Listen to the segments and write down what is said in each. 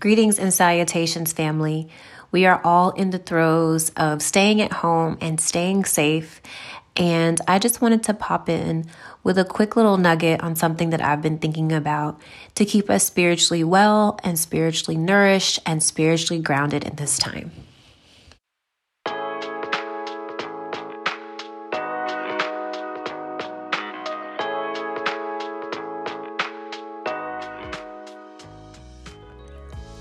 Greetings and salutations, family. We are all in the throes of staying at home and staying safe. And I just wanted to pop in with a quick little nugget on something that I've been thinking about to keep us spiritually well and spiritually nourished and spiritually grounded in this time.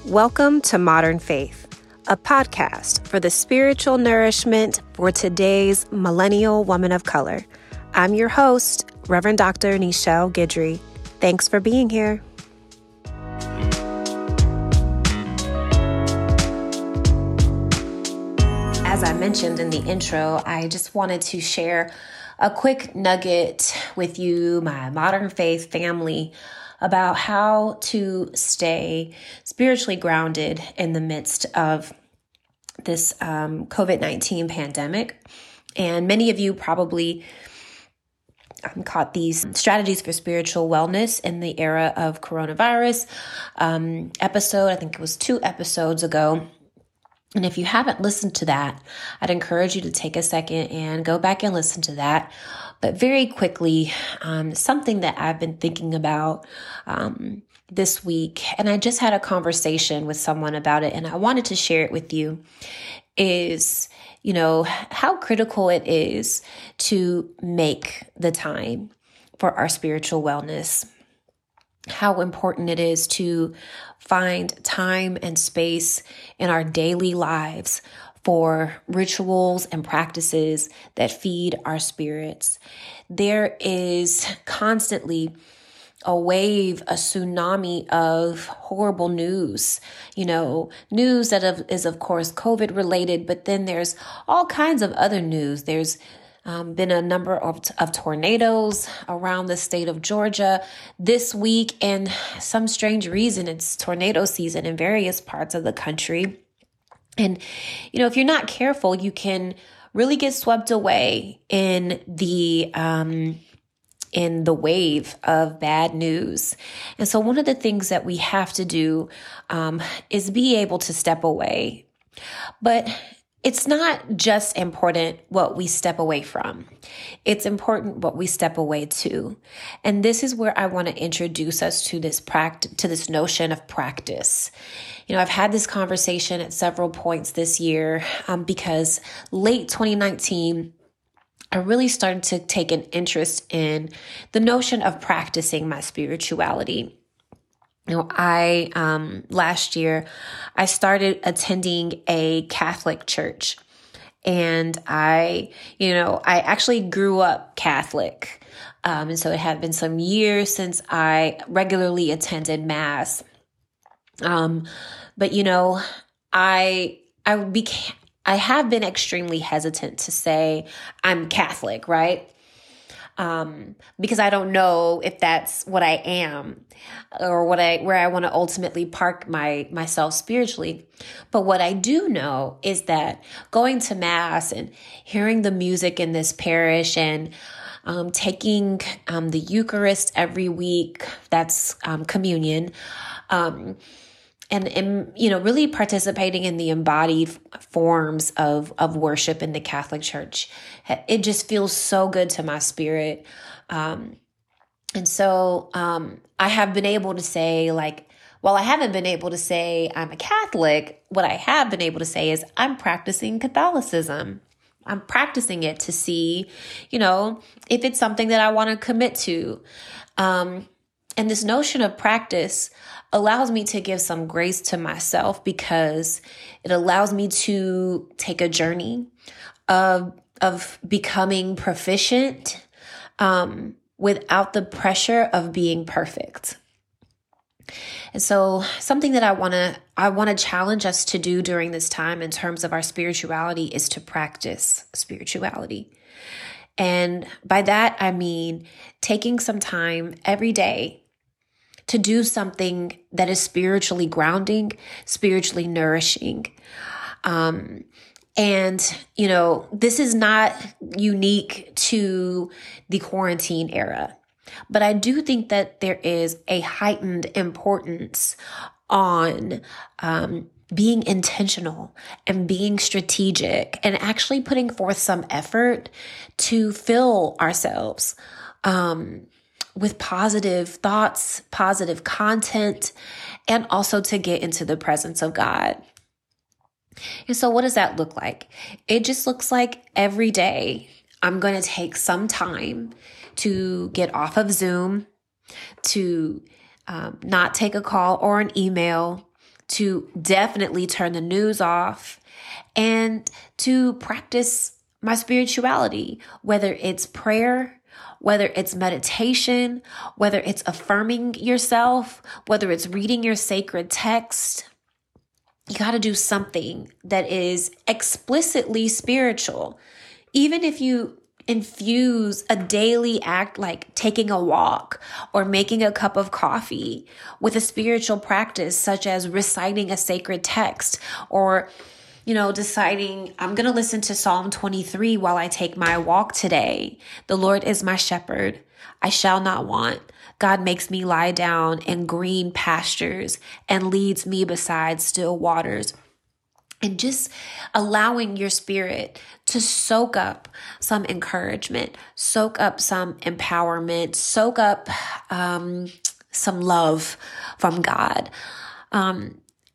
Welcome to Modern Faith, a podcast for the spiritual nourishment for today's millennial woman of color. I'm your host, Reverend Dr. Nichelle Guidry. Thanks for being here. As I mentioned in the intro, I just wanted to share a quick nugget with you, my Modern Faith family, about how to stay spiritually grounded in the midst of this COVID-19 pandemic. And many of you probably caught these strategies for spiritual wellness in the era of coronavirus episode. I think it was 2 episodes ago. And if you haven't listened to that, I'd encourage you to take a second and go back and listen to that. But very quickly, something that I've been thinking about this week, and I just had a conversation with someone about it, and I wanted to share it with you, is, you know, how critical it is to make the time for our spiritual wellness, how important it is to find time and space in our daily lives for rituals and practices that feed our spirits. There is constantly a wave, a tsunami of horrible news, you know, news that is, of course, COVID related, but then there's all kinds of other news. There's been a number of tornadoes around the state of Georgia this week, and some strange reason it's tornado season in various parts of the country. And, you know, if you're not careful, you can really get swept away in the wave of bad news. And so one of the things that we have to do is be able to step away. But it's not just important what we step away from. It's important what we step away to. And this is where I want to introduce us to this practice, to this notion of practice. You know, I've had this conversation at several points this year because late 2019, I really started to take an interest in the notion of practicing my spirituality. You know, I, last year, I started attending a Catholic church, and I actually grew up Catholic. And so it had been some years since I regularly attended mass. But you know, I have been extremely hesitant to say I'm Catholic, right? Because I don't know if that's what I am or where I want to ultimately park myself spiritually. But what I do know is that going to mass and hearing the music in this parish and taking the Eucharist every week, that's communion, and you know, really participating in the embodied forms of worship in the Catholic Church, it just feels so good to my spirit. And so I have been able to say, like, while I haven't been able to say I'm a Catholic, what I have been able to say is I'm practicing Catholicism. I'm practicing it to see, you know, if it's something that I want to commit to. And this notion of practice allows me to give some grace to myself because it allows me to take a journey of becoming proficient without the pressure of being perfect. And so something that I want to challenge us to do during this time in terms of our spirituality is to practice spirituality. And by that, I mean taking some time every day to do something that is spiritually grounding, spiritually nourishing. And, you know, this is not unique to the quarantine era, but I do think that there is a heightened importance on being intentional and being strategic and actually putting forth some effort to fill ourselves with positive thoughts, positive content, and also to get into the presence of God. And so what does that look like? It just looks like every day I'm going to take some time to get off of Zoom, to not take a call or an email, to definitely turn the news off, and to practice my spirituality, whether it's prayer, whether it's meditation, whether it's affirming yourself, whether it's reading your sacred text. You got to do something that is explicitly spiritual. Even if you infuse a daily act like taking a walk or making a cup of coffee with a spiritual practice, such as reciting a sacred text or, you know, deciding I'm going to listen to Psalm 23 while I take my walk today. The Lord is my shepherd. I shall not want. God makes me lie down in green pastures and leads me beside still waters. And just allowing your spirit to soak up some encouragement, soak up some empowerment, soak up some love from God.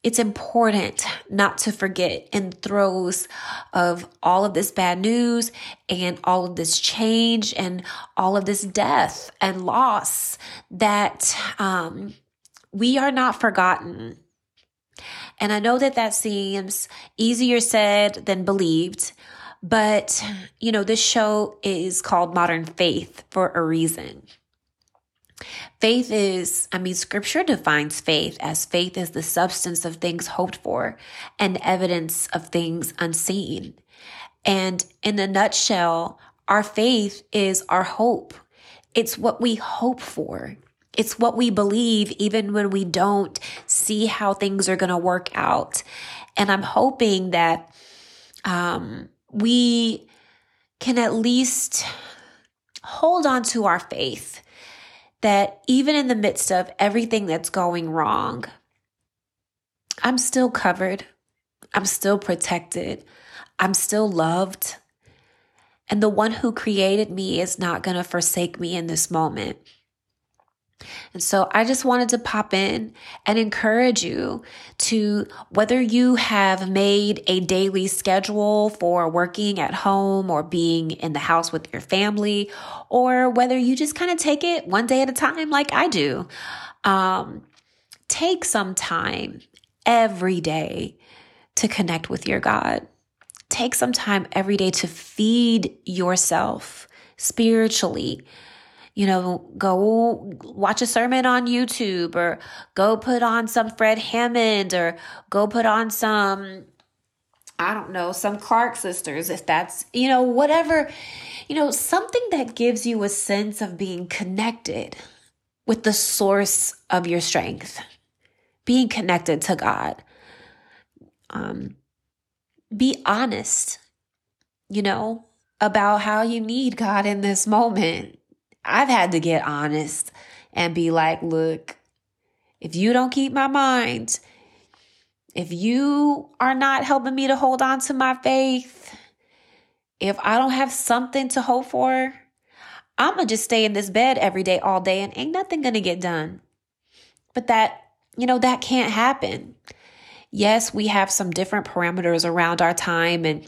It's important not to forget in throes of all of this bad news and all of this change and all of this death and loss that we are not forgotten. And I know that that seems easier said than believed, but, you know, this show is called Modern Faith for a reason. Faith is, Scripture defines faith as faith is the substance of things hoped for and evidence of things unseen. And in a nutshell, our faith is our hope. It's what we hope for. It's what we believe even when we don't see how things are going to work out. And I'm hoping that we can at least hold on to our faith that even in the midst of everything that's going wrong, I'm still covered, I'm still protected, I'm still loved, and the one who created me is not going to forsake me in this moment. And so I just wanted to pop in and encourage you to, whether you have made a daily schedule for working at home or being in the house with your family, or whether you just kind of take it one day at a time like I do, take some time every day to connect with your God. Take some time every day to feed yourself spiritually. You know, go watch a sermon on YouTube, or go put on some Fred Hammond, or go put on some, some Clark Sisters, if that's, whatever, something that gives you a sense of being connected with the source of your strength, being connected to God. Be honest, about how you need God in this moment. I've had to get honest and be like, look, if you don't keep my mind, if you are not helping me to hold on to my faith, if I don't have something to hope for, I'm going to just stay in this bed every day, all day, and ain't nothing going to get done. But that, that can't happen. Yes, we have some different parameters around our time and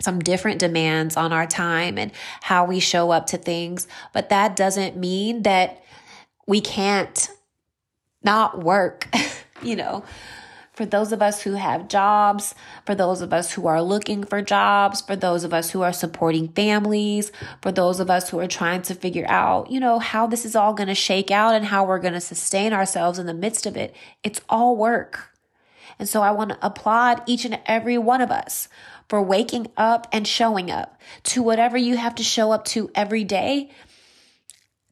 some different demands on our time and how we show up to things. But that doesn't mean that we can't not work, for those of us who have jobs, for those of us who are looking for jobs, for those of us who are supporting families, for those of us who are trying to figure out, how this is all going to shake out and how we're going to sustain ourselves in the midst of it. It's all work. And so I want to applaud each and every one of us for waking up and showing up to whatever you have to show up to every day.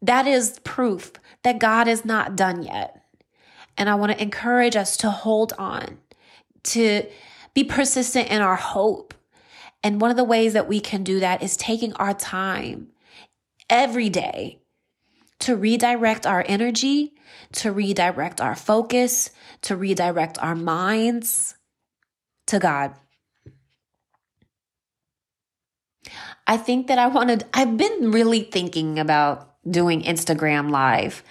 That is proof that God is not done yet. And I want to encourage us to hold on, to be persistent in our hope. And one of the ways that we can do that is taking our time every day to redirect our energy, to redirect our focus, to redirect our minds to God. I think that I've been really thinking about doing Instagram Live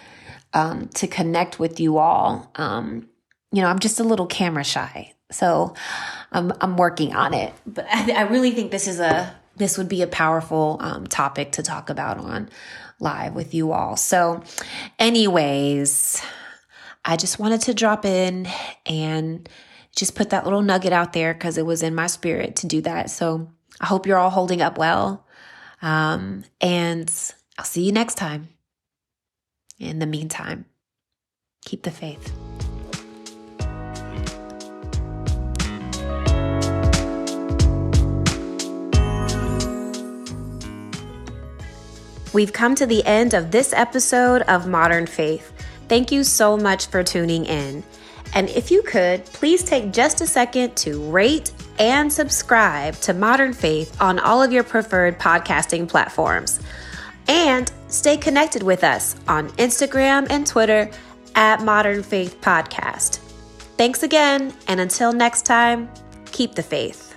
to connect with you all. I'm just a little camera shy, so I'm working on it. But I really think this would be a powerful topic to talk about on live with you all. So anyways, I just wanted to drop in and just put that little nugget out there because it was in my spirit to do that. So I hope you're all holding up well. And I'll see you next time. In the meantime, keep the faith. We've come to the end of this episode of Modern Faith. Thank you so much for tuning in. And if you could, please take just a second to rate and subscribe to Modern Faith on all of your preferred podcasting platforms. And stay connected with us on Instagram and Twitter at Modern Faith Podcast. Thanks again, and until next time, keep the faith.